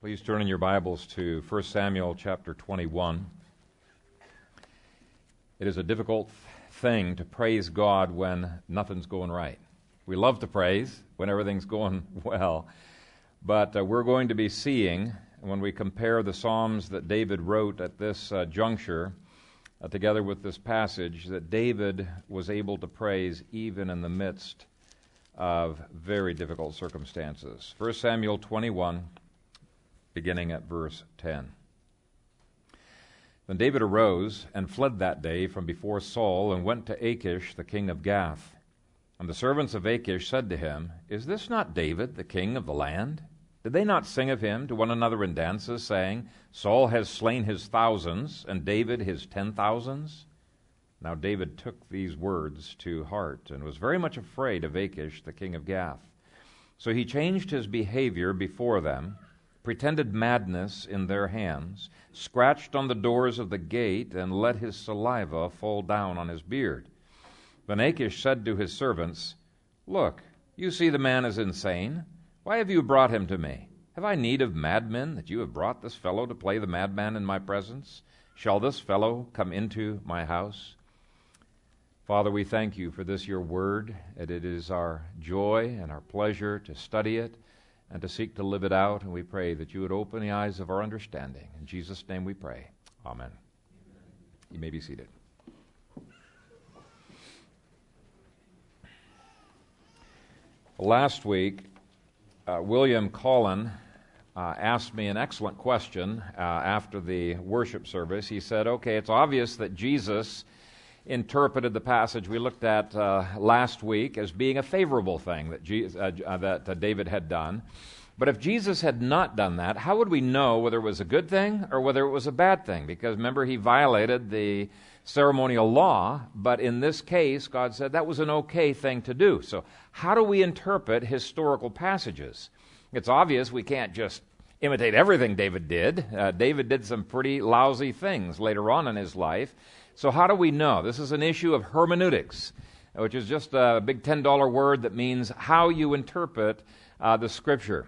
Please turn in your Bibles to 1 Samuel chapter 21. It is a difficult thing to praise God when nothing's going right. We love to praise when everything's going well, but we're going to be seeing, when we compare the Psalms that David wrote at this juncture, together with this passage, that David was able to praise even in the midst of very difficult circumstances. 1 Samuel 21, beginning at verse 10. Then David arose and fled that day from before Saul and went to Achish, the king of Gath. And the servants of Achish said to him, "Is this not David, the king of the land? Did they not sing of him to one another in dances, saying, 'Saul has slain his thousands, and David his 10,000s?'" Now David took these words to heart and was very much afraid of Achish, the king of Gath. So he changed his behavior before them, pretended madness in their hands, scratched on the doors of the gate, and let his saliva fall down on his beard. Then Achish said to his servants, "Look, you see the man is insane. Why have you brought him to me? Have I need of madmen that you have brought this fellow to play the madman in my presence? Shall this fellow come into my house?" Father, we thank you for this, your word, and it is our joy and our pleasure to study it and to seek to live it out, and we pray that you would open the eyes of our understanding. In Jesus' name we pray. Amen. You may be seated. Last week, William Collin asked me an excellent question after the worship service. He said, okay, it's obvious that Jesus interpreted the passage we looked at last week as being a favorable thing that David had done. But if Jesus had not done that, how would we know whether it was a good thing or whether it was a bad thing? Because remember, he violated the ceremonial law, but in this case, God said that was an okay thing to do. So how do we interpret historical passages? It's obvious we can't just imitate everything David did. David did some pretty lousy things later on in his life. So how do we know? This is an issue of hermeneutics, which is just a big $10 word that means how you interpret the Scripture.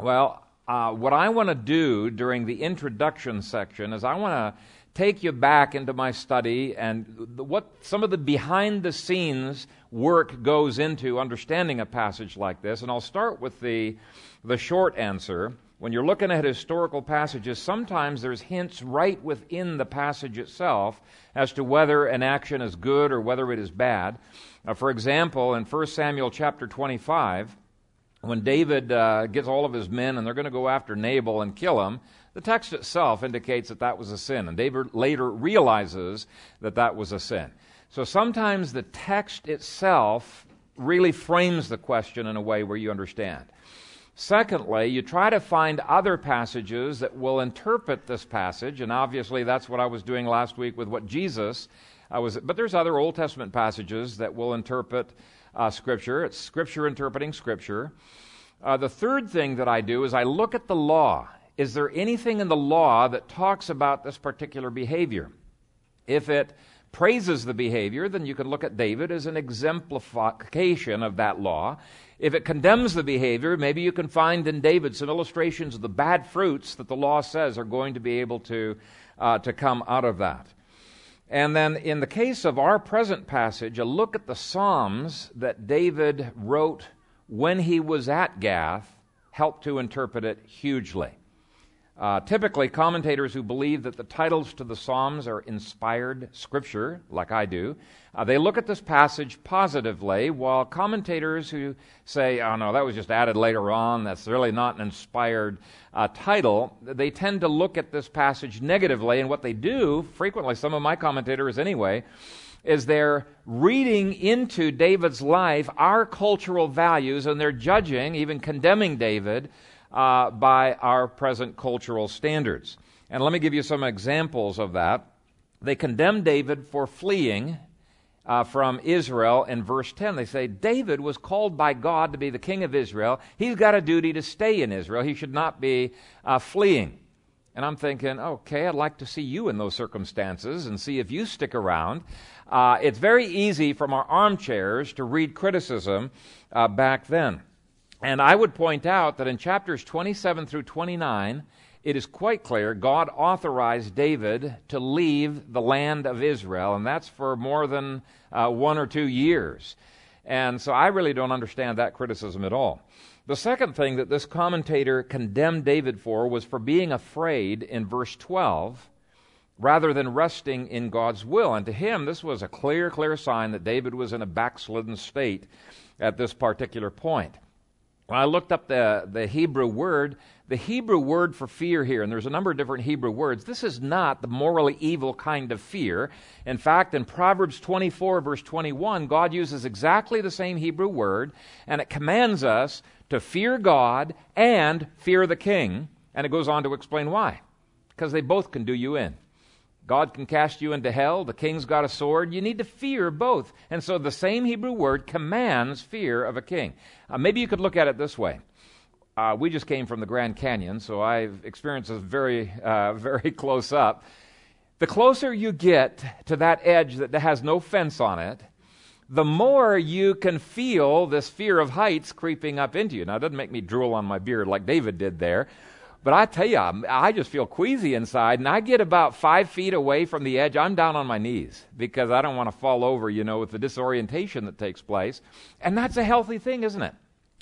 Well, what I want to do during the introduction section is I want to take you back into my study and what some of the behind-the-scenes work goes into understanding a passage like this. And I'll start with the short answer. When you're looking at historical passages, sometimes there's hints right within the passage itself as to whether an action is good or whether it is bad. For example, in 1 Samuel chapter 25, when David gets all of his men and they're going to go after Nabal and kill him, the text itself indicates that that was a sin, and David later realizes that that was a sin. So sometimes the text itself really frames the question in a way where you understand. Secondly, you try to find other passages that will interpret this passage, and obviously that's what I was doing last week with what Jesus was. But there's other Old Testament passages that will interpret Scripture. It's Scripture interpreting Scripture. The third thing that I do is I look at the law. Is there anything in the law that talks about this particular behavior? If it praises the behavior, then you can look at David as an exemplification of that law. If it condemns the behavior, maybe you can find in David some illustrations of the bad fruits that the law says are going to be able to come out of that. And then in the case of our present passage, a look at the Psalms that David wrote when he was at Gath helped to interpret it hugely. Typically, commentators who believe that the titles to the Psalms are inspired scripture, like I do, they look at this passage positively, while commentators who say, oh no, that was just added later on, that's really not an inspired title, they tend to look at this passage negatively, and what they do, frequently, some of my commentators anyway, is they're reading into David's life our cultural values, and they're judging, even condemning David, by our present cultural standards. And let me give you some examples of that. They condemn David for fleeing from Israel in verse 10. They say, David was called by God to be the king of Israel. He's got a duty to stay in Israel. He should not be fleeing. And I'm thinking, okay, I'd like to see you in those circumstances and see if you stick around. It's very easy from our armchairs to read criticism back then. And I would point out that in chapters 27 through 29, it is quite clear God authorized David to leave the land of Israel, and that's for more than 1 or 2 years. And so I really don't understand that criticism at all. The second thing that this commentator condemned David for was for being afraid in verse 12 rather than resting in God's will. And to him, this was a clear, clear sign that David was in a backslidden state at this particular point. When I looked up the Hebrew word, the Hebrew word for fear here, and there's a number of different Hebrew words, this is not the morally evil kind of fear. In fact, in Proverbs 24, verse 21, God uses exactly the same Hebrew word, and it commands us to fear God and fear the king, and it goes on to explain why. Because they both can do you in. God can cast you into hell. The king's got a sword. You need to fear both. And so the same Hebrew word commands fear of a king. Maybe you could look at it this way. We just came from the Grand Canyon, so I've experienced this very close up. The closer you get to that edge that has no fence on it, the more you can feel this fear of heights creeping up into you. Now, it doesn't make me drool on my beard like David did there. But I tell you, I just feel queasy inside, and I get about 5 feet away from the edge. I'm down on my knees because I don't want to fall over, with the disorientation that takes place. And that's a healthy thing, isn't it?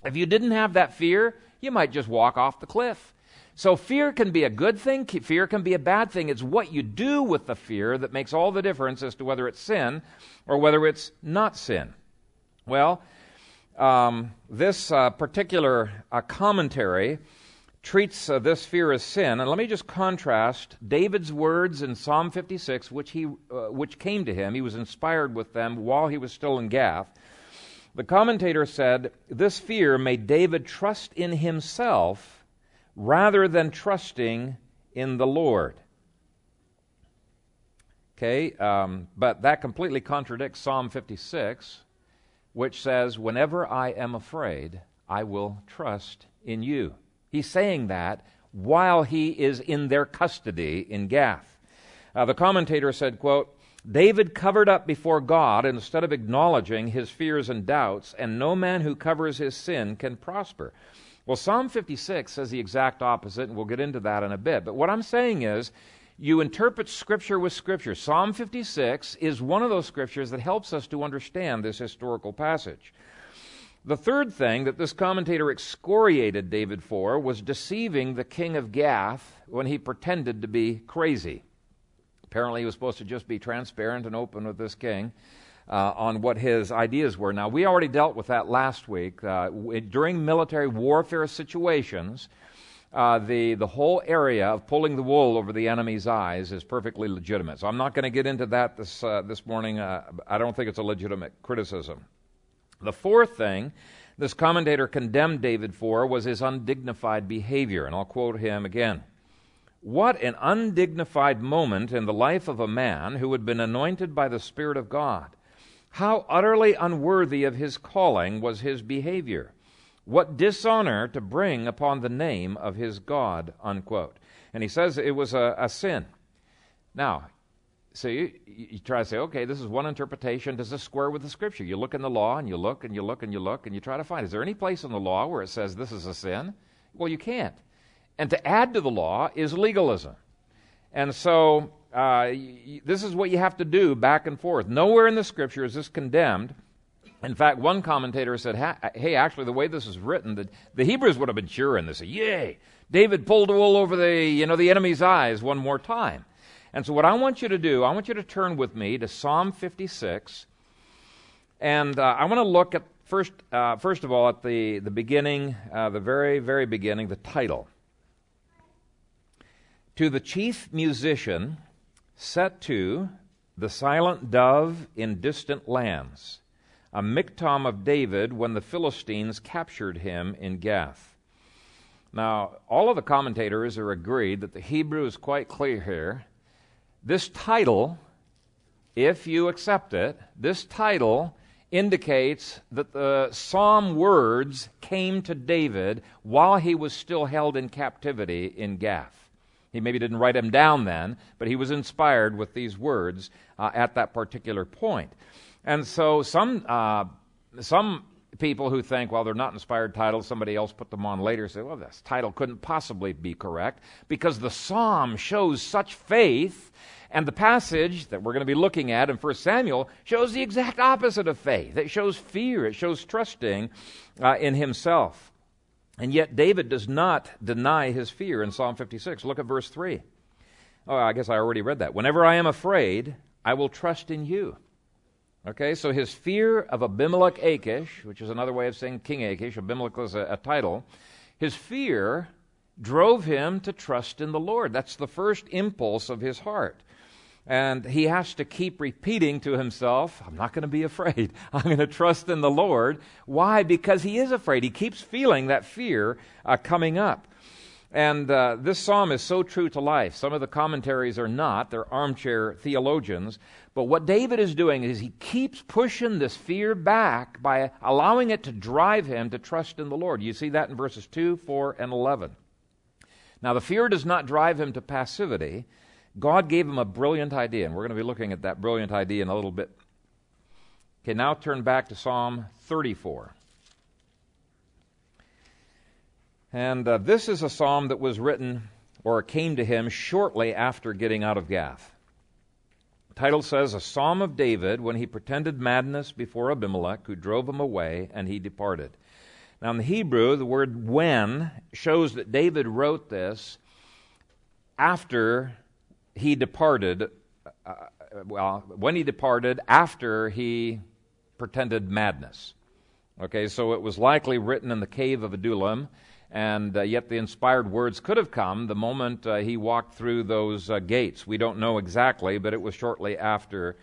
If you didn't have that fear, you might just walk off the cliff. So fear can be a good thing. Fear can be a bad thing. It's what you do with the fear that makes all the difference as to whether it's sin or whether it's not sin. Well, this particular commentary treats this fear as sin. And let me just contrast David's words in Psalm 56, which came to him. He was inspired with them while he was still in Gath. The commentator said, this fear made David trust in himself rather than trusting in the Lord. Okay, but that completely contradicts Psalm 56, which says, whenever I am afraid, I will trust in you. He's saying that while he is in their custody in Gath. The commentator said, quote, David covered up before God instead of acknowledging his fears and doubts, and no man who covers his sin can prosper. Well, Psalm 56 says the exact opposite, and we'll get into that in a bit. But what I'm saying is you interpret Scripture with Scripture. Psalm 56 is one of those Scriptures that helps us to understand this historical passage. The third thing that this commentator excoriated David for was deceiving the king of Gath when he pretended to be crazy. Apparently he was supposed to just be transparent and open with this king on what his ideas were. Now, we already dealt with that last week. During military warfare situations, the whole area of pulling the wool over the enemy's eyes is perfectly legitimate. So I'm not going to get into that this morning. I don't think it's a legitimate criticism. The fourth thing this commentator condemned David for was his undignified behavior, and I'll quote him again. What an undignified moment in the life of a man who had been anointed by the Spirit of God. How utterly unworthy of his calling was his behavior. What dishonor to bring upon the name of his God, unquote. And he says it was a sin. Now, so you try to say, okay, this is one interpretation. Does this square with the Scripture? You look in the law, and you look, and you look, and you look, and you try to find, is there any place in the law where it says this is a sin? Well, you can't. And to add to the law is legalism. And so this is what you have to do back and forth. Nowhere in the Scripture is this condemned. In fact, one commentator said, hey, actually, the way this is written, the Hebrews would have been cheering this. Yay! David pulled the wool over the enemy's eyes one more time. And so what I want you to do, I want you to turn with me to Psalm 56, and I want to look at, first of all, at the beginning, the very, very beginning, the title. To the chief musician set to the silent dove in distant lands, a miktam of David when the Philistines captured him in Gath. Now, all of the commentators are agreed that the Hebrew is quite clear here. This title, if you accept it, this title indicates that the psalm words came to David while he was still held in captivity in Gath. He maybe didn't write them down then, but he was inspired with these words at that particular point. And so some people who think, well, they're not inspired titles, somebody else put them on later, say, well, this title couldn't possibly be correct because the psalm shows such faith, and the passage that we're going to be looking at in 1 Samuel shows the exact opposite of faith. It shows fear. It shows trusting in himself. And yet David does not deny his fear in Psalm 56. Look at verse 3. Oh, I guess I already read that. Whenever I am afraid, I will trust in you. Okay, so his fear of Abimelech Achish, which is another way of saying King Achish, Abimelech was a title, his fear drove him to trust in the Lord. That's the first impulse of his heart. And he has to keep repeating to himself, I'm not going to be afraid. I'm going to trust in the Lord. Why? Because he is afraid. He keeps feeling that fear coming up. And this psalm is so true to life. Some of the commentaries are not. They're armchair theologians. But what David is doing is he keeps pushing this fear back by allowing it to drive him to trust in the Lord. You see that in verses 2, 4, and 11. Now, the fear does not drive him to passivity. God gave him a brilliant idea, and we're going to be looking at that brilliant idea in a little bit. Okay, now turn back to Psalm 34. And this is a psalm that was written or came to him shortly after getting out of Gath. The title says, A Psalm of David when he pretended madness before Abimelech, who drove him away, and he departed. Now in the Hebrew, the word when shows that David wrote this after he departed, when he departed after he pretended madness. Okay, so it was likely written in the cave of Adullam, and yet the inspired words could have come the moment he walked through those gates. We don't know exactly, but it was shortly after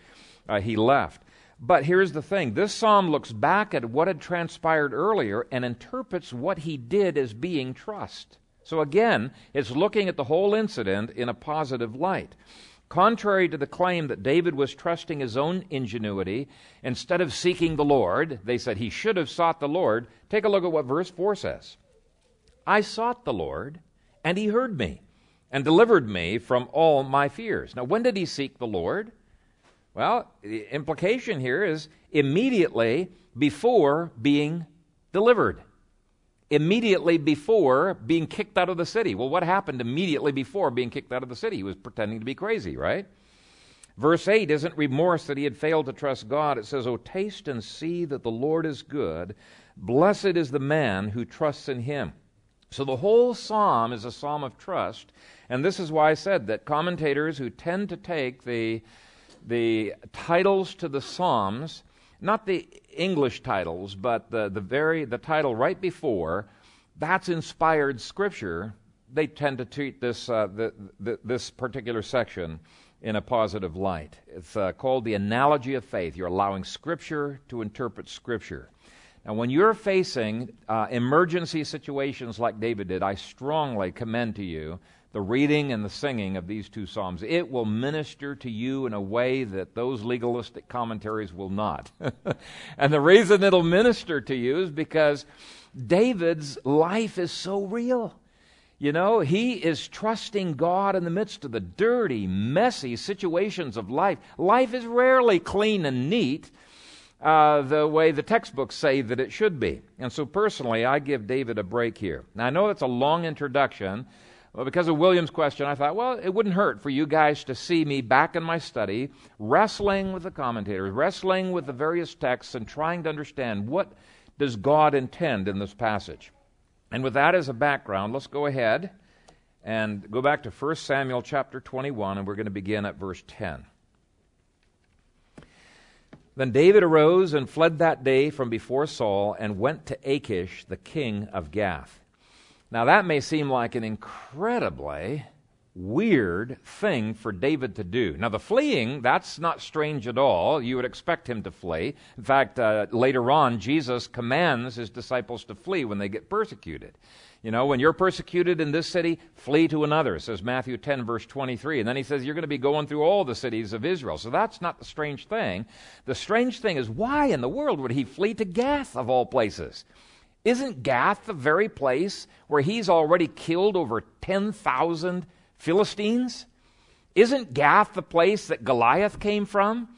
he left. But here's the thing. This psalm looks back at what had transpired earlier and interprets what he did as being trust. So again, it's looking at the whole incident in a positive light. Contrary to the claim that David was trusting his own ingenuity, instead of seeking the Lord, they said he should have sought the Lord. Take a look at what verse 4 says. I sought the Lord, and he heard me, and delivered me from all my fears. Now, when did he seek the Lord? Well, the implication here is immediately before being delivered. Immediately before being kicked out of the city. Well, what happened immediately before being kicked out of the city? He was pretending to be crazy, right? Verse 8 isn't remorse that he had failed to trust God. It says, Oh, taste and see that the Lord is good. Blessed is the man who trusts in him. So the whole psalm is a psalm of trust. And this is why I said that commentators who tend to take the titles to the psalms, not the English titles, but the title right before, that's inspired scripture. They tend to treat this this particular section in a positive light. It's called the analogy of faith. You're allowing scripture to interpret scripture. Now, when you're facing emergency situations like David did, I strongly commend to you the reading and the singing of these two psalms. It will minister to you in a way that those legalistic commentaries will not. And the reason it'll minister to you is because David's life is so real. You know, he is trusting God in the midst of the dirty, messy situations of life. Life is rarely clean and neat the way the textbooks say that it should be. And so personally, I give David a break here. Now, I know it's a long introduction. Well, because of William's question, I thought, well, it wouldn't hurt for you guys to see me back in my study, wrestling with the commentators, wrestling with the various texts, and trying to understand what does God intend in this passage. And with that as a background, let's go ahead and go back to 1 Samuel chapter 21, and we're going to begin at verse 10. Then David arose and fled that day from before Saul and went to Achish, the king of Gath. Now, that may seem like an incredibly weird thing for David to do. Now, the fleeing, that's not strange at all. You would expect him to flee. In fact, later on, Jesus commands his disciples to flee when they get persecuted. You know, when you're persecuted in this city, flee to another, says Matthew 10, verse 23. And then he says, you're going to be going through all the cities of Israel. So that's not the strange thing. The strange thing is, why in the world would he flee to Gath, of all places? Isn't Gath the very place where he's already killed over 10,000 Philistines? Isn't Gath the place that Goliath came from?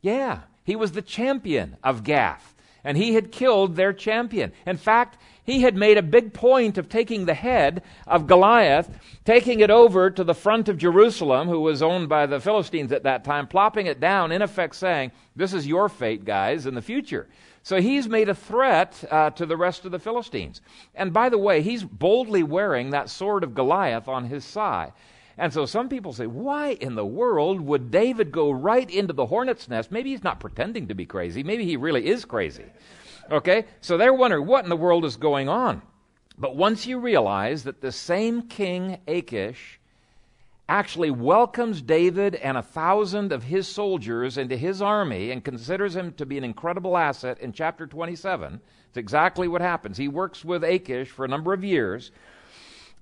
Yeah, he was the champion of Gath. and he had killed their champion. In fact, he had made a big point of taking the head of Goliath, taking it over to the front of Jerusalem, who was owned by the Philistines at that time, plopping it down, in effect saying, this is your fate, guys, in the future. So he's made a threat to the rest of the Philistines. And by the way, he's boldly wearing that sword of Goliath on his thigh. And so some people say, why in the world would David go right into the hornet's nest? Maybe he's not pretending to be crazy. Maybe he really is crazy. Okay? So they're wondering, what in the world is going on? But once you realize that the same king, Achish, actually welcomes David and 1,000 of his soldiers into his army and considers him to be an incredible asset in chapter 27, it's exactly what happens. He works with Achish for a number of years.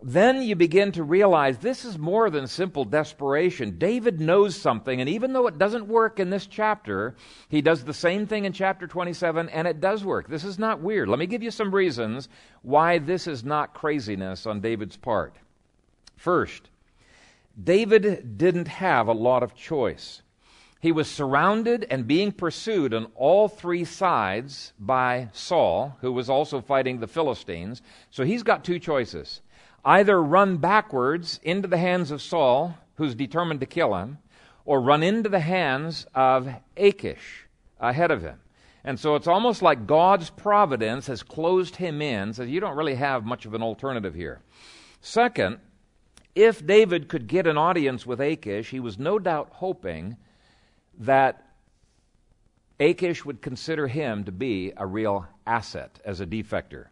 Then you begin to realize this is more than simple desperation. David knows something, and even though it doesn't work in this chapter, he does the same thing in chapter 27, and it does work. This is not weird. Let me give you some reasons why this is not craziness on David's part. First, David didn't have a lot of choice. He was surrounded and being pursued on all three sides by Saul, who was also fighting the Philistines. So he's got two choices. Either run backwards into the hands of Saul, who's determined to kill him, or run into the hands of Achish ahead of him. And so it's almost like God's providence has closed him in, says you don't really have much of an alternative here. Second, if David could get an audience with Achish, he was no doubt hoping that Achish would consider him to be a real asset as a defector.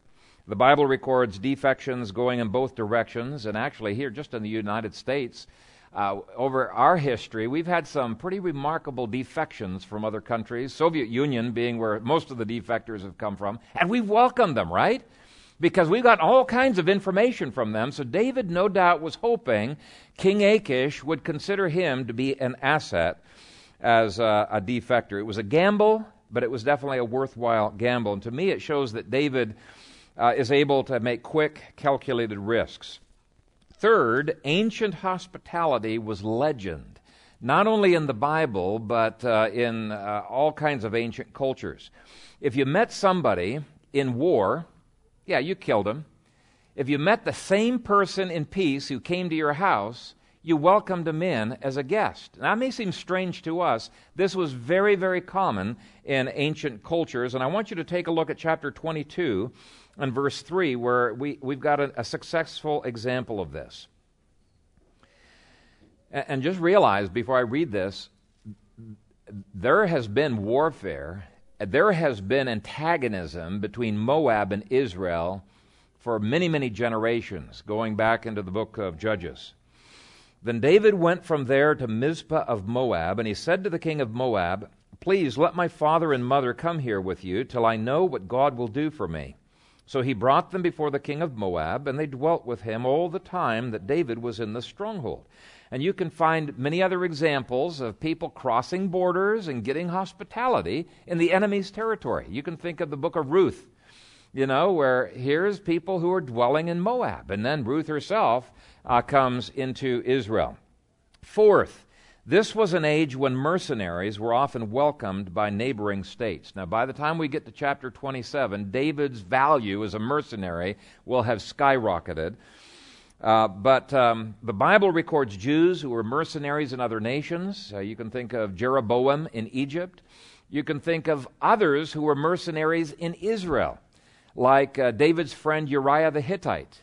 The Bible records defections going in both directions, and actually here, just in the United States, over our history, we've had some pretty remarkable defections from other countries, Soviet Union being where most of the defectors have come from, and we've welcomed them, right? Because we've got all kinds of information from them, so David no doubt was hoping King Achish would consider him to be an asset as a defector. It was a gamble, but it was definitely a worthwhile gamble, and to me it shows that David is able to make quick, calculated risks. Third, ancient hospitality was legend, not only in the Bible, but in all kinds of ancient cultures. If you met somebody in war, yeah, you killed him. If you met the same person in peace who came to your house, you welcomed him in as a guest. Now, that may seem strange to us. This was very, very common in ancient cultures, and I want you to take a look at chapter 22 and verse 3, where we've got a successful example of this. And just realize, before I read this, there has been warfare, there has been antagonism between Moab and Israel for many, many generations, going back into the book of Judges. Then David went from there to Mizpah of Moab, and he said to the king of Moab, "Please let my father and mother come here with you till I know what God will do for me." So he brought them before the king of Moab, and they dwelt with him all the time that David was in the stronghold. And you can find many other examples of people crossing borders and getting hospitality in the enemy's territory. You can think of the book of Ruth, you know, where here's people who are dwelling in Moab, and then Ruth herself comes into Israel. Fourth, this was an age when mercenaries were often welcomed by neighboring states. Now, by the time we get to chapter 27, David's value as a mercenary will have skyrocketed. But the Bible records Jews who were mercenaries in other nations. You can think of Jeroboam in Egypt. You can think of others who were mercenaries in Israel, like David's friend Uriah the Hittite.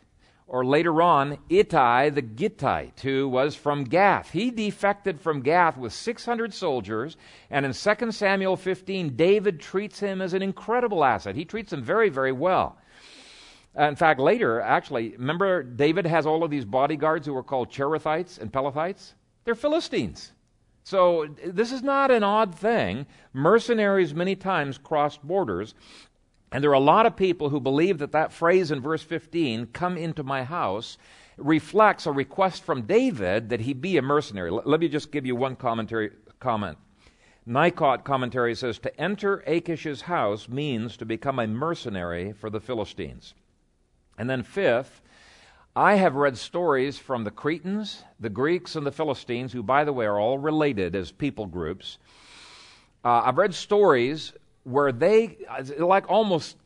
Or later on, Ittai the Gittite, who was from Gath. He defected from Gath with 600 soldiers, and in 2 Samuel 15, David treats him as an incredible asset. He treats him very, very well. In fact, later, actually, remember David has all of these bodyguards who are called Cherethites and Pelethites? They're Philistines. So this is not an odd thing. Mercenaries many times crossed borders. And there are a lot of people who believe that that phrase in verse 15, "come into my house," reflects a request from David that he be a mercenary. Let me just give you one comment. Nikot commentary says, "To enter Achish's house means to become a mercenary for the Philistines." And then fifth, I have read stories from the Cretans, the Greeks, and the Philistines, who, by the way, are all related as people groups. I've read stories where they like almost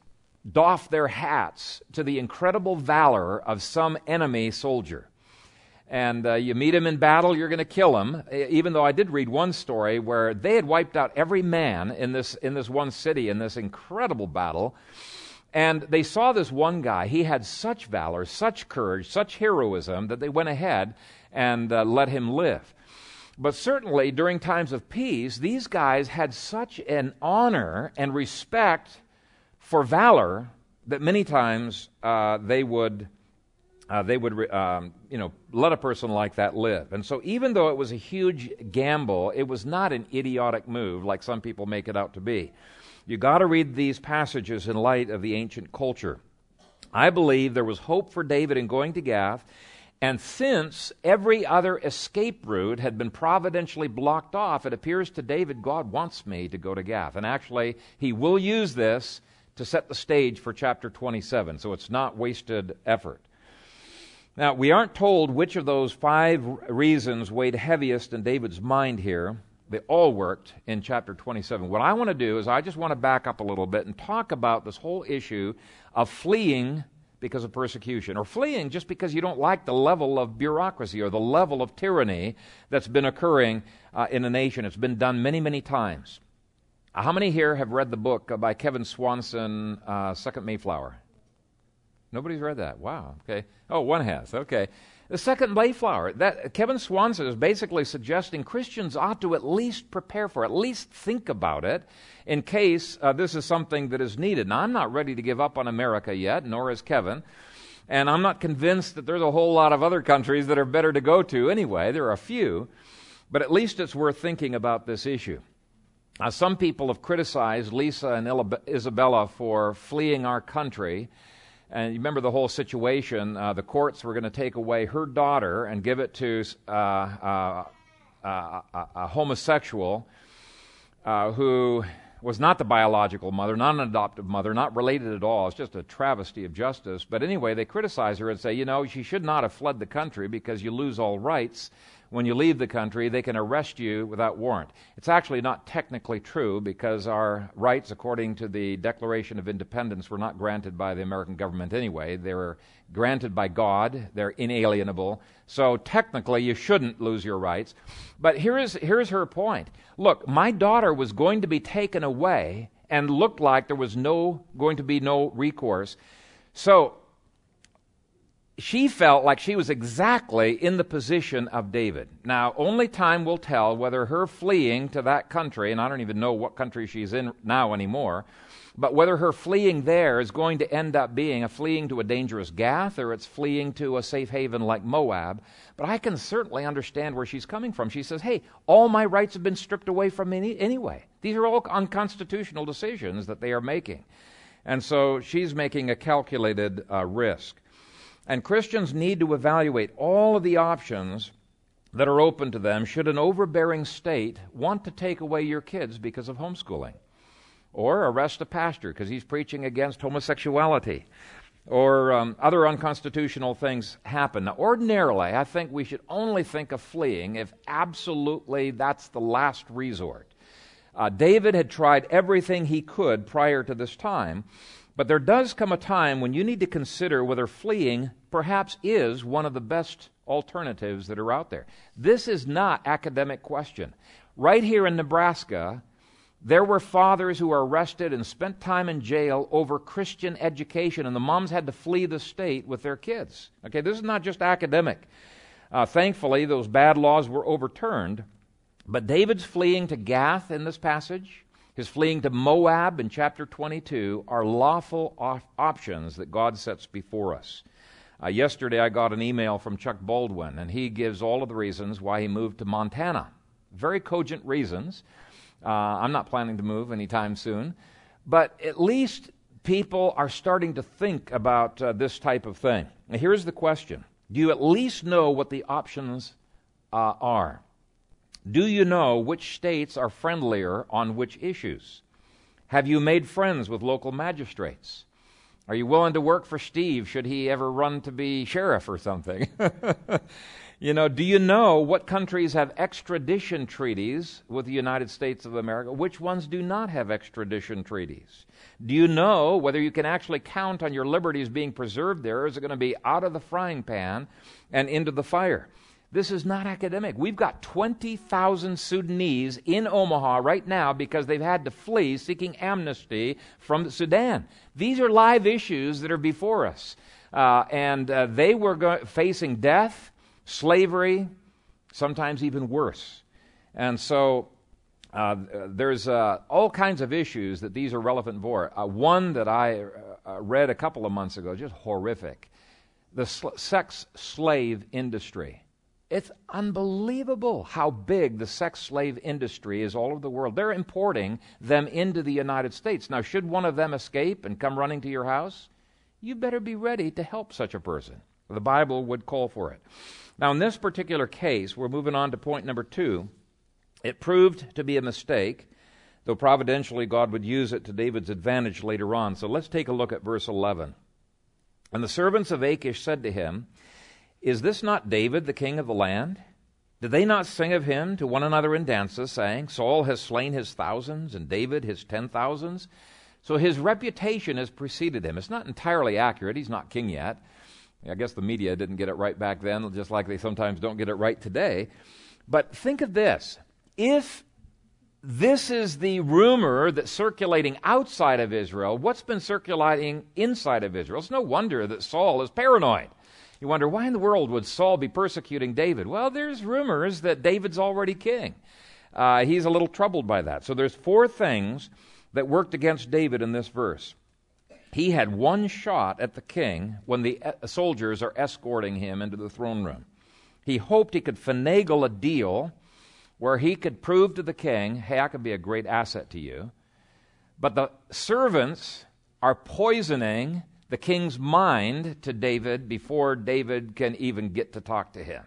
doff their hats to the incredible valor of some enemy soldier. And you meet him in battle, you're going to kill him, even though I did read one story where they had wiped out every man in this one city in this incredible battle. And they saw this one guy. He had such valor, such courage, such heroism that they went ahead and let him live. But certainly during times of peace, these guys had such an honor and respect for valor that many times they would let a person like that live. And so even though it was a huge gamble, it was not an idiotic move like some people make it out to be. You got to read these passages in light of the ancient culture. I believe there was hope for David in going to Gath, and since every other escape route had been providentially blocked off, it appears to David, God wants me to go to Gath. And actually, he will use this to set the stage for chapter 27, so it's not wasted effort. Now, we aren't told which of those five reasons weighed heaviest in David's mind here. They all worked in chapter 27. What I want to do is I just want to back up a little bit and talk about this whole issue of fleeing because of persecution, or fleeing just because you don't like the level of bureaucracy or the level of tyranny that's been occurring in a nation. It's been done many, many times. How many here have read the book by Kevin Swanson, Second Mayflower? Nobody's read that. Wow. Okay. Oh, one has. Okay. The Second Mayflower. That Kevin Swanson is basically suggesting Christians ought to at least prepare for, at least think about it, in case this is something that is needed. Now, I'm not ready to give up on America yet, nor is Kevin, and I'm not convinced that there's a whole lot of other countries that are better to go to anyway. There are a few, but at least it's worth thinking about this issue. Some people have criticized Lisa and Isabella for fleeing our country. And you remember the whole situation. The courts were going to take away her daughter and give it to a homosexual who was not the biological mother, not an adoptive mother, not related at all. It's just a travesty of justice. But anyway, they criticize her and say, you know, she should not have fled the country because you lose all rights. When you leave the country, they can arrest you without warrant. It's actually not technically true because our rights, according to the Declaration of Independence, were not granted by the American government anyway. They were granted by God. They're inalienable. So technically, you shouldn't lose your rights. But here's her point. Look, my daughter was going to be taken away and looked like there was going to be no recourse. So she felt like she was exactly in the position of David. Now, only time will tell whether her fleeing to that country, and I don't even know what country she's in now anymore, but whether her fleeing there is going to end up being a fleeing to a dangerous Gath or it's fleeing to a safe haven like Moab. But I can certainly understand where she's coming from. She says, hey, all my rights have been stripped away from me anyway. These are all unconstitutional decisions that they are making. And so she's making a calculated risk. And Christians need to evaluate all of the options that are open to them should an overbearing state want to take away your kids because of homeschooling, or arrest a pastor because he's preaching against homosexuality, or other unconstitutional things happen. Now, ordinarily, I think we should only think of fleeing if absolutely that's the last resort. David had tried everything he could prior to this time, but there does come a time when you need to consider whether fleeing perhaps is one of the best alternatives that are out there. This is not an academic question. Right here in Nebraska, there were fathers who were arrested and spent time in jail over Christian education, and the moms had to flee the state with their kids. Okay, this is not just academic. Thankfully, those bad laws were overturned, but David's fleeing to Gath in this passage, his fleeing to Moab in chapter 22, are lawful options that God sets before us. Yesterday I got an email from Chuck Baldwin, and he gives all of the reasons why he moved to Montana. Very cogent reasons. I'm not planning to move anytime soon, but at least people are starting to think about this type of thing. Now, here's the question. Do you at least know what the options are? Do you know which states are friendlier on which issues? Have you made friends with local magistrates? Are you willing to work for Steve should he ever run to be sheriff or something? You know, do you know what countries have extradition treaties with the United States of America? Which ones do not have extradition treaties? Do you know whether you can actually count on your liberties being preserved there, or is it going to be out of the frying pan and into the fire? This is not academic. We've got 20,000 Sudanese in Omaha right now because they've had to flee seeking amnesty from Sudan. These are live issues that are before us. They were facing death, slavery, sometimes even worse. And so there's all kinds of issues that these are relevant for. One that I read a couple of months ago, just horrific, the sex slave industry. It's unbelievable how big the sex slave industry is all over the world. They're importing them into the United States. Now, should one of them escape and come running to your house, you better be ready to help such a person. The Bible would call for it. Now, in this particular case, we're moving on to point number 2. It proved to be a mistake, though providentially God would use it to David's advantage later on. So let's take a look at verse 11. And the servants of Achish said to him, "Is this not David, the king of the land? Did they not sing of him to one another in dances, saying, 'Saul has slain his thousands, and David his 10,000s?'" So his reputation has preceded him. It's not entirely accurate. He's not king yet. I guess the media didn't get it right back then, just like they sometimes don't get it right today. But think of this. If this is the rumor that's circulating outside of Israel, what's been circulating inside of Israel? It's no wonder that Saul is paranoid. You wonder, why in the world would Saul be persecuting David? Well, there's rumors that David's already king. He's a little troubled by that. So there's 4 things that worked against David in this verse. He had one shot at the king when the soldiers are escorting him into the throne room. He hoped he could finagle a deal where he could prove to the king, hey, I could be a great asset to you. But the servants are poisoning the king's mind to David before David can even get to talk to him.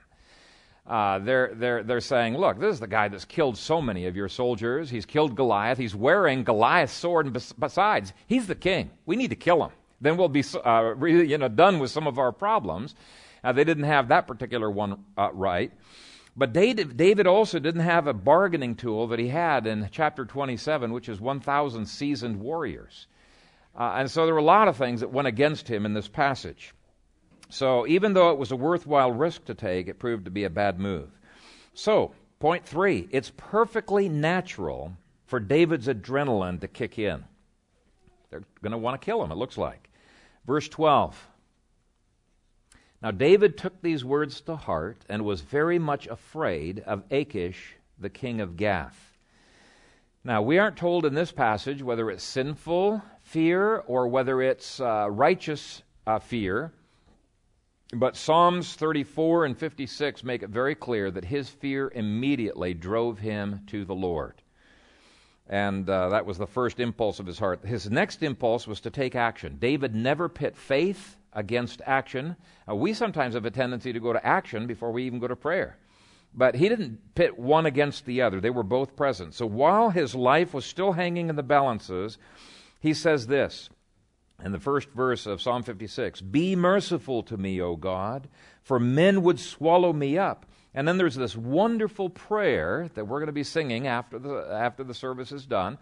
They're saying, look, this is the guy that's killed so many of your soldiers. He's killed Goliath. He's wearing Goliath's sword, and besides, he's the king. We need to kill him. Then we'll be done with some of our problems. They didn't have that particular one right. But David also didn't have a bargaining tool that he had in chapter 27, which is 1,000 seasoned warriors. And so there were a lot of things that went against him in this passage. So even though it was a worthwhile risk to take, it proved to be a bad move. So, point 3, it's perfectly natural for David's adrenaline to kick in. They're going to want to kill him, it looks like. Verse 12. Now David took these words to heart and was very much afraid of Achish, the king of Gath. Now, we aren't told in this passage whether it's sinful fear or whether it's righteous fear, but Psalms 34 and 56 make it very clear that his fear immediately drove him to the Lord. And that was the first impulse of his heart. His next impulse was to take action. David never pit faith against action. We sometimes have a tendency to go to action before we even go to prayer. But he didn't pit one against the other. They were both present. So while his life was still hanging in the balances, he says this in the first verse of Psalm 56, "Be merciful to me, O God, for men would swallow me up." And then there's this wonderful prayer that we're going to be singing after the service is done.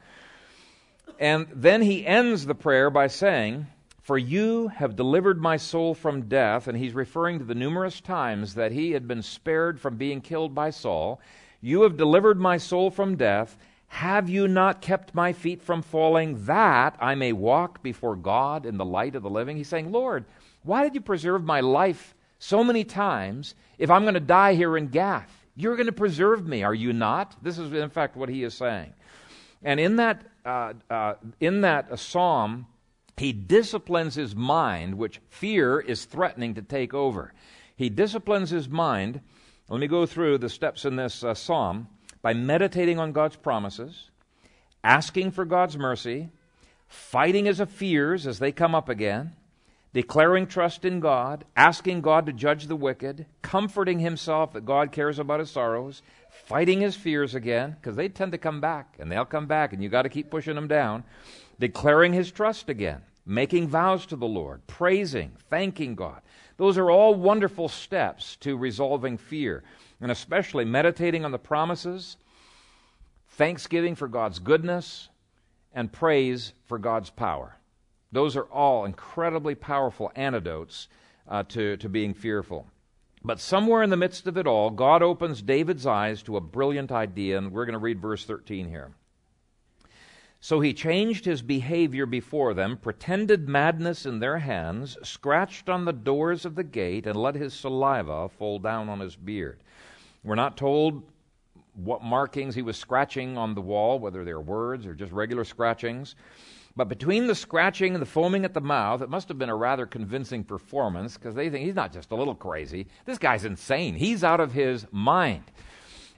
And then he ends the prayer by saying, "For you have delivered my soul from death," and he's referring to the numerous times that he had been spared from being killed by Saul. "You have delivered my soul from death. Have you not kept my feet from falling, that I may walk before God in the light of the living?" He's saying, Lord, why did you preserve my life so many times if I'm going to die here in Gath? You're going to preserve me, are you not? This is, in fact, what he is saying. And in that psalm, he disciplines his mind, which fear is threatening to take over. He disciplines his mind. Let me go through the steps in this psalm. By meditating on God's promises, asking for God's mercy, fighting his fears as they come up again, declaring trust in God, asking God to judge the wicked, comforting himself that God cares about his sorrows, fighting his fears again, because they tend to come back, and they'll come back, and you got to keep pushing them down, declaring his trust again, making vows to the Lord, praising, thanking God. Those are all wonderful steps to resolving fear, and especially meditating on the promises, thanksgiving for God's goodness, and praise for God's power. Those are all incredibly powerful antidotes to being fearful. But somewhere in the midst of it all, God opens David's eyes to a brilliant idea, and we're going to read verse 13 here. So he changed his behavior before them, pretended madness in their hands, scratched on the doors of the gate, and let his saliva fall down on his beard. We're not told what markings he was scratching on the wall, whether they're words or just regular scratchings. But between the scratching and the foaming at the mouth, it must have been a rather convincing performance, because they think he's not just a little crazy. This guy's insane. He's out of his mind.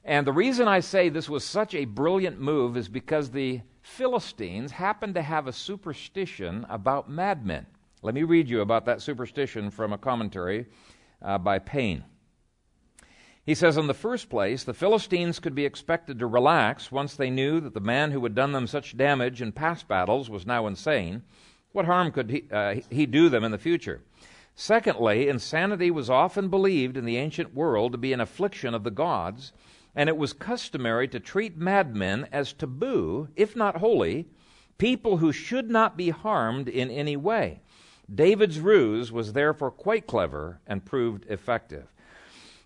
And the reason I say this was such a brilliant move is because the Philistines happened to have a superstition about madmen. Let me read you about that superstition from a commentary by Payne. He says, in the first place, the Philistines could be expected to relax once they knew that the man who had done them such damage in past battles was now insane. What harm could he do them in the future? Secondly, insanity was often believed in the ancient world to be an affliction of the gods, and it was customary to treat madmen as taboo, if not holy, people who should not be harmed in any way. David's ruse was therefore quite clever and proved effective.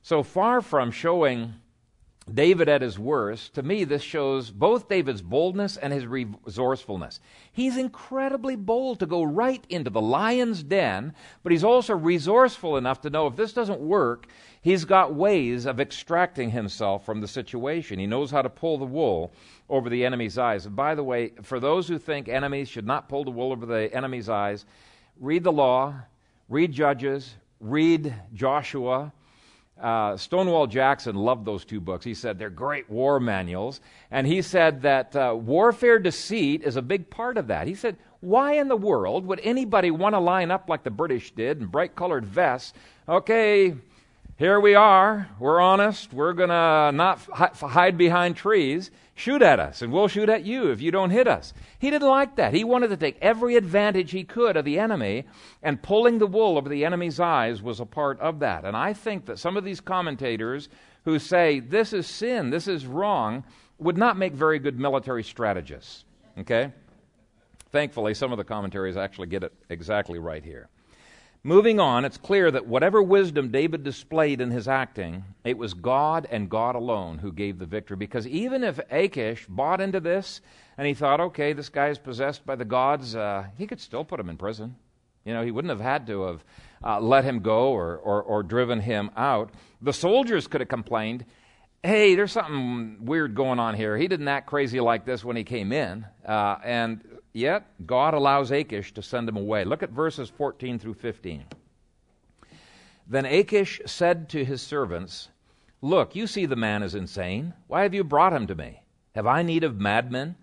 So far from showing David at his worst, to me this shows both David's boldness and his resourcefulness. He's incredibly bold to go right into the lion's den, but he's also resourceful enough to know if this doesn't work, he's got ways of extracting himself from the situation. He knows how to pull the wool over the enemy's eyes. And by the way, for those who think enemies should not pull the wool over the enemy's eyes, read the law, read Judges, read Joshua. Stonewall Jackson loved those two books. He said they're great war manuals, and he said that warfare deceit is a big part of that. He said, why in the world would anybody want to line up like the British did in bright-colored vests? Okay, here we are. We're honest. We're going to not hide behind trees. Shoot at us, and we'll shoot at you if you don't hit us. He didn't like that. He wanted to take every advantage he could of the enemy, and pulling the wool over the enemy's eyes was a part of that. And I think that some of these commentators who say this is sin, this is wrong, would not make very good military strategists, okay? Thankfully, some of the commentaries actually get it exactly right here. Moving on, it's clear that whatever wisdom David displayed in his acting, it was God and God alone who gave the victory. Because even if Achish bought into this and he thought, okay, this guy is possessed by the gods, he could still put him in prison. You know, he wouldn't have had to have let him go or driven him out. The soldiers could have complained, hey, there's something weird going on here. He didn't act crazy like this when he came in. And yet, God allows Achish to send him away. Look at verses 14 through 15. Then Achish said to his servants, look, you see the man is insane. Why have you brought him to me? Have I need of madmen?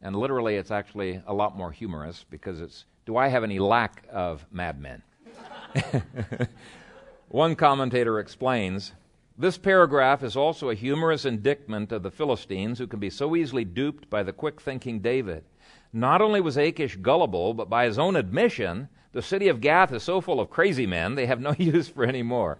And literally, it's actually a lot more humorous because it's, do I have any lack of madmen? One commentator explains, this paragraph is also a humorous indictment of the Philistines who can be so easily duped by the quick-thinking David. Not only was Achish gullible, but by his own admission, the city of Gath is so full of crazy men, they have no use for any more.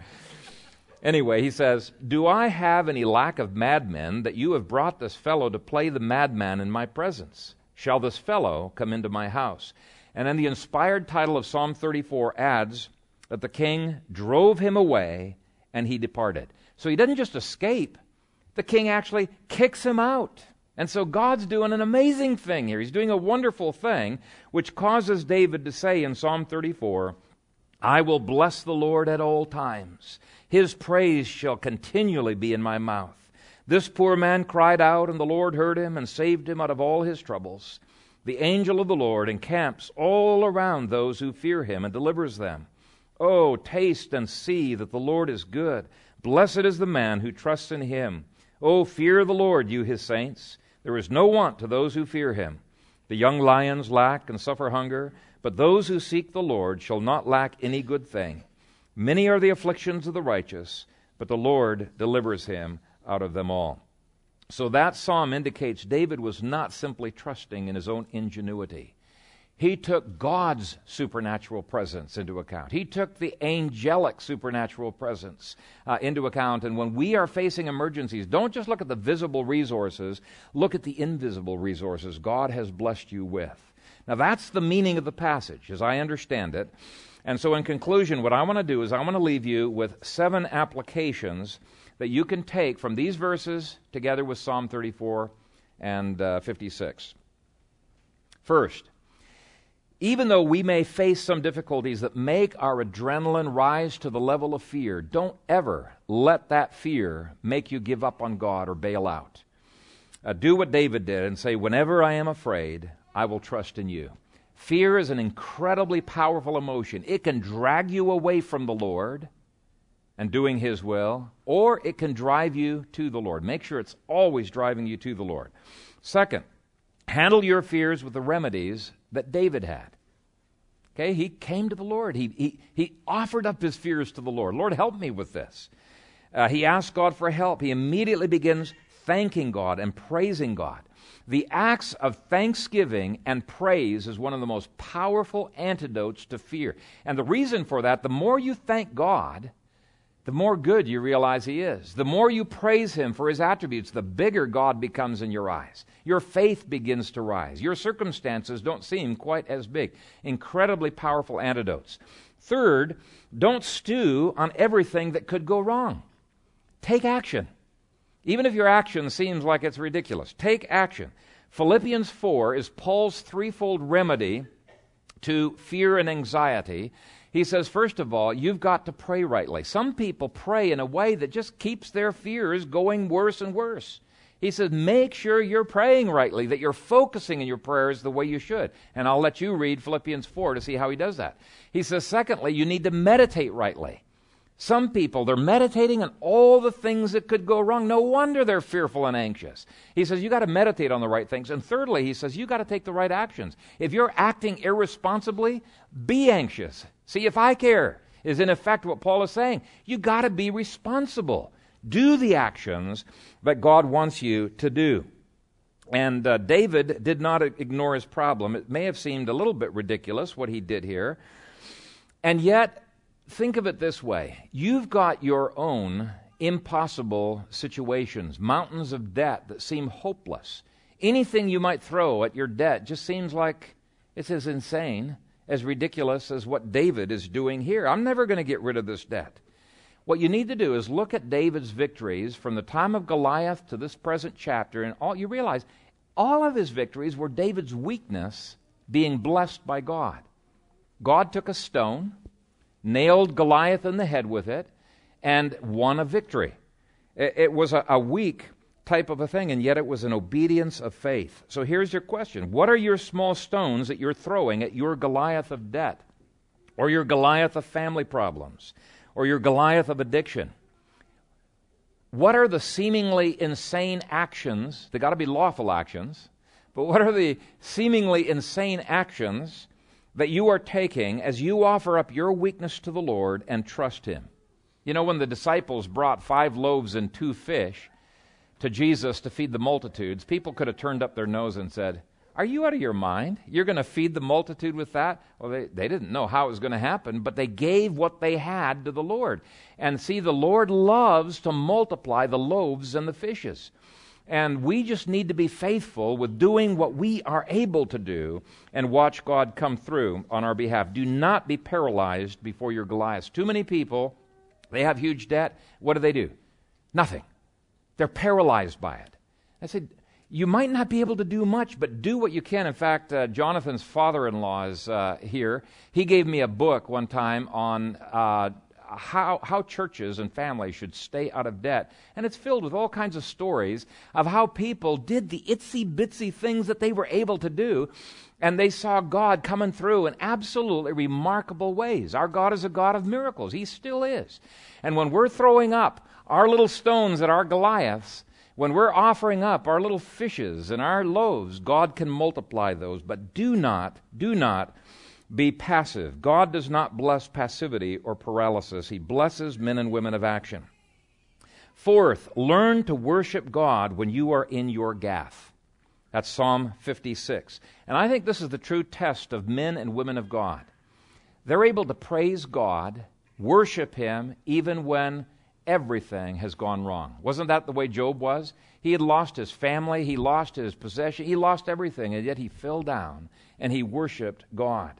Anyway, he says, do I have any lack of madmen that you have brought this fellow to play the madman in my presence? Shall this fellow come into my house? And then the inspired title of Psalm 34 adds that the king drove him away and he departed. So he doesn't just escape. The king actually kicks him out. And so God's doing an amazing thing here. He's doing a wonderful thing, which causes David to say in Psalm 34, I will bless the Lord at all times. His praise shall continually be in my mouth. This poor man cried out, and the Lord heard him and saved him out of all his troubles. The angel of the Lord encamps all around those who fear him and delivers them. Oh, taste and see that the Lord is good. Blessed is the man who trusts in him. Oh, fear the Lord, you his saints. There is no want to those who fear him. The young lions lack and suffer hunger, but those who seek the Lord shall not lack any good thing. Many are the afflictions of the righteous, but the Lord delivers him out of them all. So that psalm indicates David was not simply trusting in his own ingenuity. He took God's supernatural presence into account. He took the angelic supernatural presence into account. And when we are facing emergencies, don't just look at the visible resources, look at the invisible resources God has blessed you with. Now, that's the meaning of the passage, as I understand it. And so in conclusion, what I want to do is I want to leave you with 7 applications that you can take from these verses together with Psalm 34 and 56. First, even though we may face some difficulties that make our adrenaline rise to the level of fear, don't ever let that fear make you give up on God or bail out. Do what David did and say, whenever I am afraid, I will trust in you. Fear is an incredibly powerful emotion. It can drag you away from the Lord and doing His will, or it can drive you to the Lord. Make sure it's always driving you to the Lord. Second, handle your fears with the remedies that David had. Okay, he came to the Lord. He offered up his fears to the Lord. Lord, help me with this. He asked God for help. He immediately begins thanking God and praising God. The acts of thanksgiving and praise is one of the most powerful antidotes to fear. And the reason for that, the more you thank God, the more good you realize He is. The more you praise Him for His attributes, the bigger God becomes in your eyes. Your faith begins to rise. Your circumstances don't seem quite as big. Incredibly powerful antidotes. Third, don't stew on everything that could go wrong. Take action. Even if your action seems like it's ridiculous, take action. Philippians 4 is Paul's threefold remedy to fear and anxiety. He says, first of all, you've got to pray rightly. Some people pray in a way that just keeps their fears going worse and worse. He says, make sure you're praying rightly, that you're focusing in your prayers the way you should. And I'll let you read Philippians 4 to see how he does that. He says, secondly, you need to meditate rightly. Some people, they're meditating on all the things that could go wrong. No wonder they're fearful and anxious. He says, you got to meditate on the right things. And thirdly, he says, you got to take the right actions. If you're acting irresponsibly, be anxious. See, if I care is in effect what Paul is saying. You got to be responsible. Do the actions that God wants you to do. And David did not ignore his problem. It may have seemed a little bit ridiculous what he did here. And yet, think of it this way. You've got your own impossible situations, mountains of debt that seem hopeless. Anything you might throw at your debt just seems like it's as insane, as ridiculous as what David is doing here. I'm never going to get rid of this debt. What you need to do is look at David's victories from the time of Goliath to this present chapter, and all you realize all of his victories were David's weakness being blessed by God. God took a stone, nailed Goliath in the head with it, and won a victory. It was a weak type of a thing, and yet it was an obedience of faith. So here's your question. What are your small stones that you're throwing at your Goliath of debt, or your Goliath of family problems, or your Goliath of addiction? What are the seemingly insane actions? They got to be lawful actions, but what are the seemingly insane actions that you are taking as you offer up your weakness to the Lord and trust Him? You know, when the disciples brought 5 loaves and 2 fish to Jesus to feed the multitudes, people could have turned up their nose and said, are you out of your mind? You're going to feed the multitude with that? Well, they didn't know how it was going to happen, but they gave what they had to the Lord. And see, the Lord loves to multiply the loaves and the fishes. And we just need to be faithful with doing what we are able to do and watch God come through on our behalf. Do not be paralyzed before your Goliath. Too many people, they have huge debt. What do? Nothing. They're paralyzed by it. I said, you might not be able to do much, but do what you can. In fact, Jonathan's father-in-law is here. He gave me a book one time on how churches and families should stay out of debt. And it's filled with all kinds of stories of how people did the itsy-bitsy things that they were able to do, and they saw God coming through in absolutely remarkable ways. Our God is a God of miracles. He still is. And when we're throwing up our little stones at our Goliaths, when we're offering up our little fishes and our loaves, God can multiply those. But do not be passive. God does not bless passivity or paralysis. He blesses men and women of action. Fourth, learn to worship God when you are in your Gath. That's Psalm 56. And I think this is the true test of men and women of God. They're able to praise God, worship Him, even when everything has gone wrong. Wasn't that the way Job was? He had lost his family, he lost his possession, he lost everything, and yet he fell down and he worshiped God.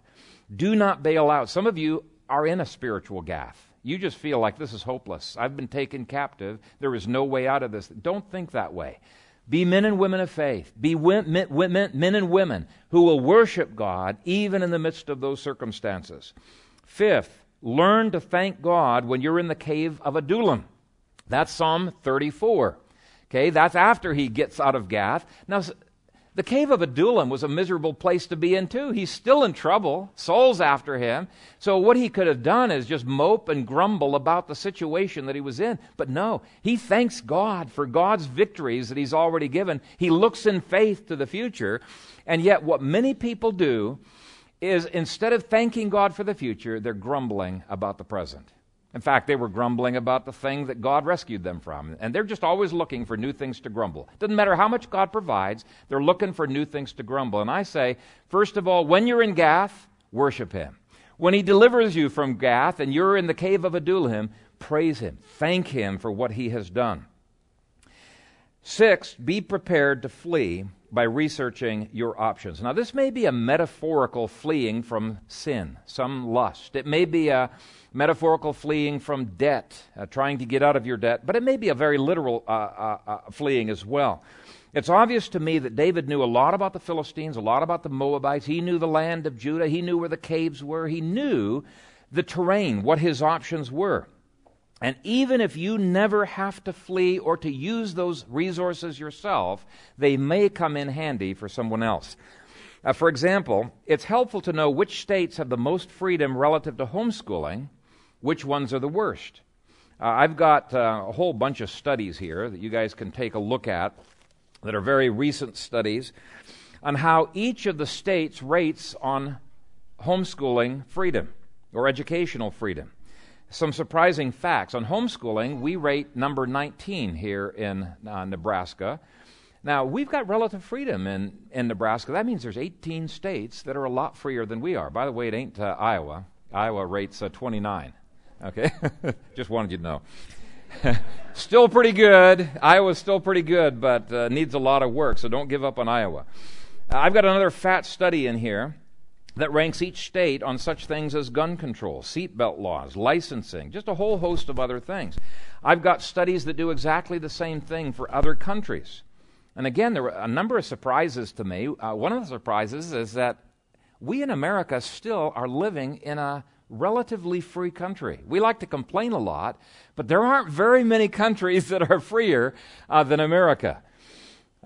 Do not bail out. Some of you are in a spiritual Gath. You just feel like this is hopeless. I've been taken captive. There is no way out of this. Don't think that way. Be men and women of faith. Be men and women who will worship God even in the midst of those circumstances. Fifth, learn to thank God when you're in the cave of Adullam. That's Psalm 34. Okay, that's after he gets out of Gath. Now, the cave of Adullam was a miserable place to be in, too. He's still in trouble. Saul's after him. So what he could have done is just mope and grumble about the situation that he was in. But no, he thanks God for God's victories that he's already given. He looks in faith to the future. And yet what many people do is instead of thanking God for the future, they're grumbling about the present. In fact, they were grumbling about the thing that God rescued them from. And they're just always looking for new things to grumble. Doesn't matter how much God provides, they're looking for new things to grumble. And I say, first of all, when you're in Gath, worship Him. When He delivers you from Gath and you're in the cave of Adullam, praise Him. Thank Him for what He has done. Sixth, be prepared to flee by researching your options. Now, this may be a metaphorical fleeing from sin, some lust. It may be a metaphorical fleeing from debt, trying to get out of your debt, but it may be a very literal fleeing as well. It's obvious to me that David knew a lot about the Philistines, a lot about the Moabites. He knew the land of Judah. He knew where the caves were. He knew the terrain, what his options were. And even if you never have to flee or to use those resources yourself, they may come in handy for someone else. For example, it's helpful to know which states have the most freedom relative to homeschooling, which ones are the worst. I've got a whole bunch of studies here that you guys can take a look at that are very recent studies on how each of the states rates on homeschooling freedom or educational freedom. Some surprising facts. On homeschooling, we rate number 19 here in Nebraska. Now, we've got relative freedom in Nebraska. That means there's 18 states that are a lot freer than we are. By the way, it ain't Iowa. Iowa rates 29. Okay? Just wanted you to know. Still pretty good. Iowa's still pretty good, but needs a lot of work, so don't give up on Iowa. I've got another fat study in here that ranks each state on such things as gun control, seatbelt laws, licensing, just a whole host of other things. I've got studies that do exactly the same thing for other countries. And again, there were a number of surprises to me. One of the surprises is that we in America still are living in a relatively free country. We like to complain a lot, but there aren't very many countries that are freer than America.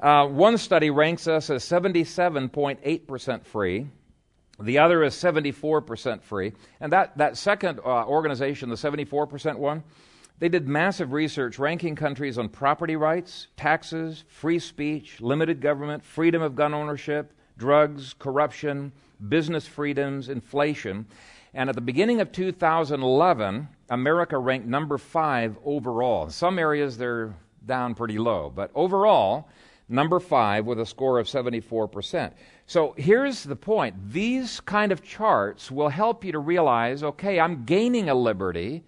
One study ranks us as 77.8% free. The other is 74% free. And that second organization, the 74% one, they did massive research ranking countries on property rights, taxes, free speech, limited government, freedom of gun ownership, drugs, corruption, business freedoms, inflation. And at the beginning of 2011, America ranked number 5 overall. In some areas, they're down pretty low. But overall, number 5 with a score of 74%. So here's the point. These kind of charts will help you to realize, okay, I'm gaining a liberty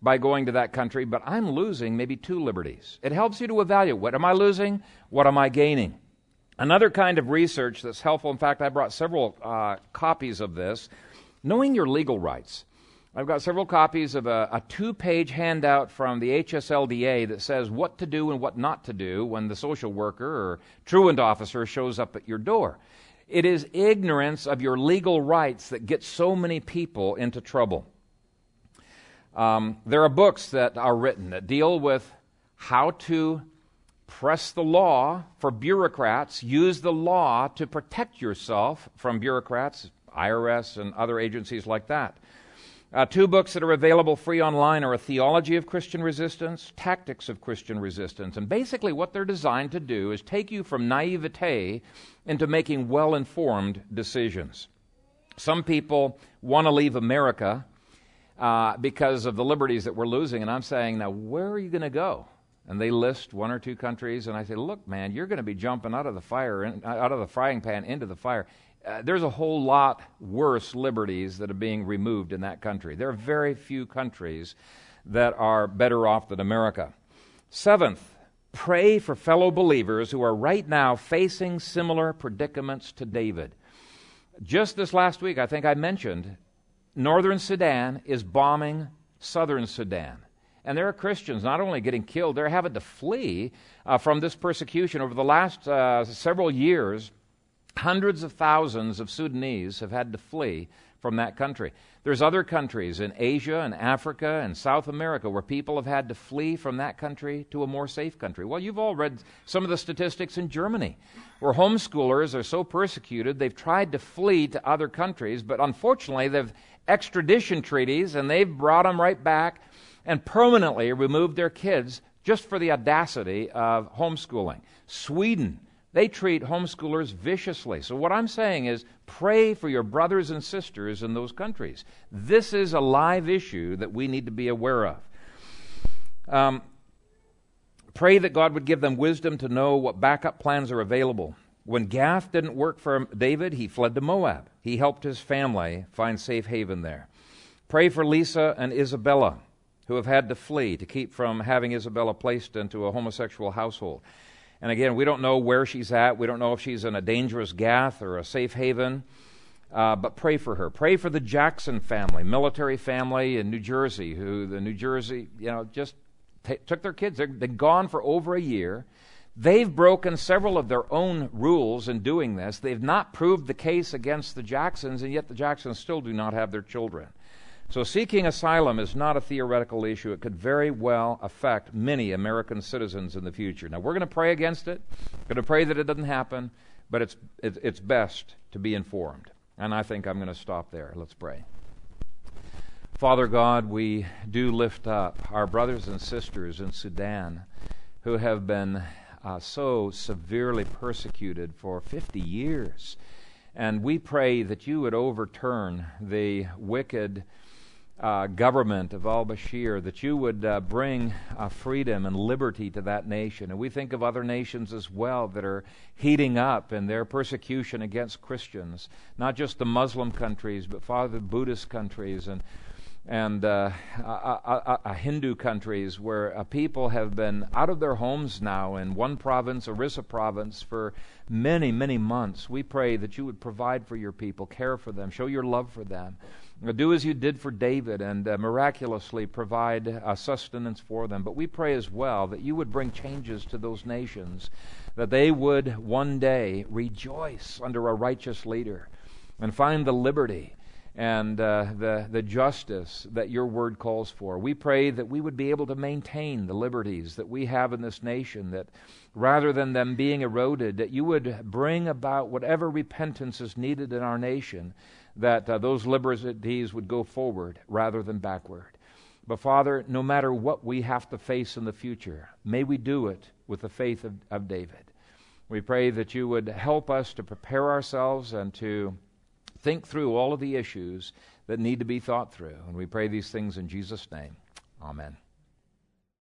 by going to that country, but I'm losing maybe 2 liberties. It helps you to evaluate, what am I losing? What am I gaining? Another kind of research that's helpful, in fact, I brought several copies of this, knowing your legal rights. I've got several copies of a 2-page handout from the HSLDA that says what to do and what not to do when the social worker or truant officer shows up at your door. It is ignorance of your legal rights that gets so many people into trouble. There are books that are written that deal with how to press the law for bureaucrats, use the law to protect yourself from bureaucrats, IRS and other agencies like that. 2 books that are available free online are A Theology of Christian Resistance, Tactics of Christian Resistance. And basically what they're designed to do is take you from naivete into making well-informed decisions. Some people want to leave America because of the liberties that we're losing. And I'm saying, now, where are you going to go? and they list one or two countries, and I say, look, man, you're going to be jumping out of the fire, out of the frying pan into the fire. There's a whole lot worse liberties that are being removed in that country. There are very few countries that are better off than America. Seventh, pray for fellow believers who are right now facing similar predicaments to David. Just this last week, I think I mentioned, northern Sudan is bombing southern Sudan. And there are Christians not only getting killed, they're having to flee from this persecution. Over the last several years, hundreds of thousands of Sudanese have had to flee from that country. There's other countries in Asia and Africa and South America where people have had to flee from that country to a more safe country. Well, you've all read some of the statistics in Germany where homeschoolers are so persecuted they've tried to flee to other countries, but unfortunately they've extradition treaties and they've brought them right back and permanently removed their kids just for the audacity of homeschooling. Sweden, they treat homeschoolers viciously. So what I'm saying is pray for your brothers and sisters in those countries. This is a live issue that we need to be aware of. Pray that God would give them wisdom to know what backup plans are available. When Gath didn't work for David, he fled to Moab. He helped his family find safe haven there. Pray for Lisa and Isabella, who have had to flee to keep from having Isabella placed into a homosexual household. And again, we don't know where she's at. We don't know if she's in a dangerous Gath or a safe haven. But pray for her. Pray for the Jackson family, military family in New Jersey, who the New Jersey, just took their kids. They're gone for over a year. They've broken several of their own rules in doing this. They've not proved the case against the Jacksons, and yet the Jacksons still do not have their children. So seeking asylum is not a theoretical issue. It could very well affect many American citizens in the future. Now, we're going to pray against it. We're going to pray that it doesn't happen, but it's best to be informed. And I think I'm going to stop there. Let's pray. Father God, we do lift up our brothers and sisters in Sudan who have been so severely persecuted for 50 years. And we pray that you would overturn the wicked government of al-Bashir, that you would bring freedom and liberty to that nation. And we think of other nations as well that are heating up in their persecution against Christians, not just the Muslim countries, but Father, the Buddhist countries and Hindu countries where people have been out of their homes now in one province, Orissa province, for many, many months. We pray that you would provide for your people, care for them, show your love for them. Do as you did for David and miraculously provide sustenance for them. But we pray as well that you would bring changes to those nations, that they would one day rejoice under a righteous leader and find the liberty and the justice that your word calls for. We pray that we would be able to maintain the liberties that we have in this nation, that rather than them being eroded, that you would bring about whatever repentance is needed in our nation, that those liberties would go forward rather than backward. But Father, no matter what we have to face in the future, may we do it with the faith of David. We pray that you would help us to prepare ourselves and to think through all of the issues that need to be thought through. And we pray these things in Jesus' name. Amen.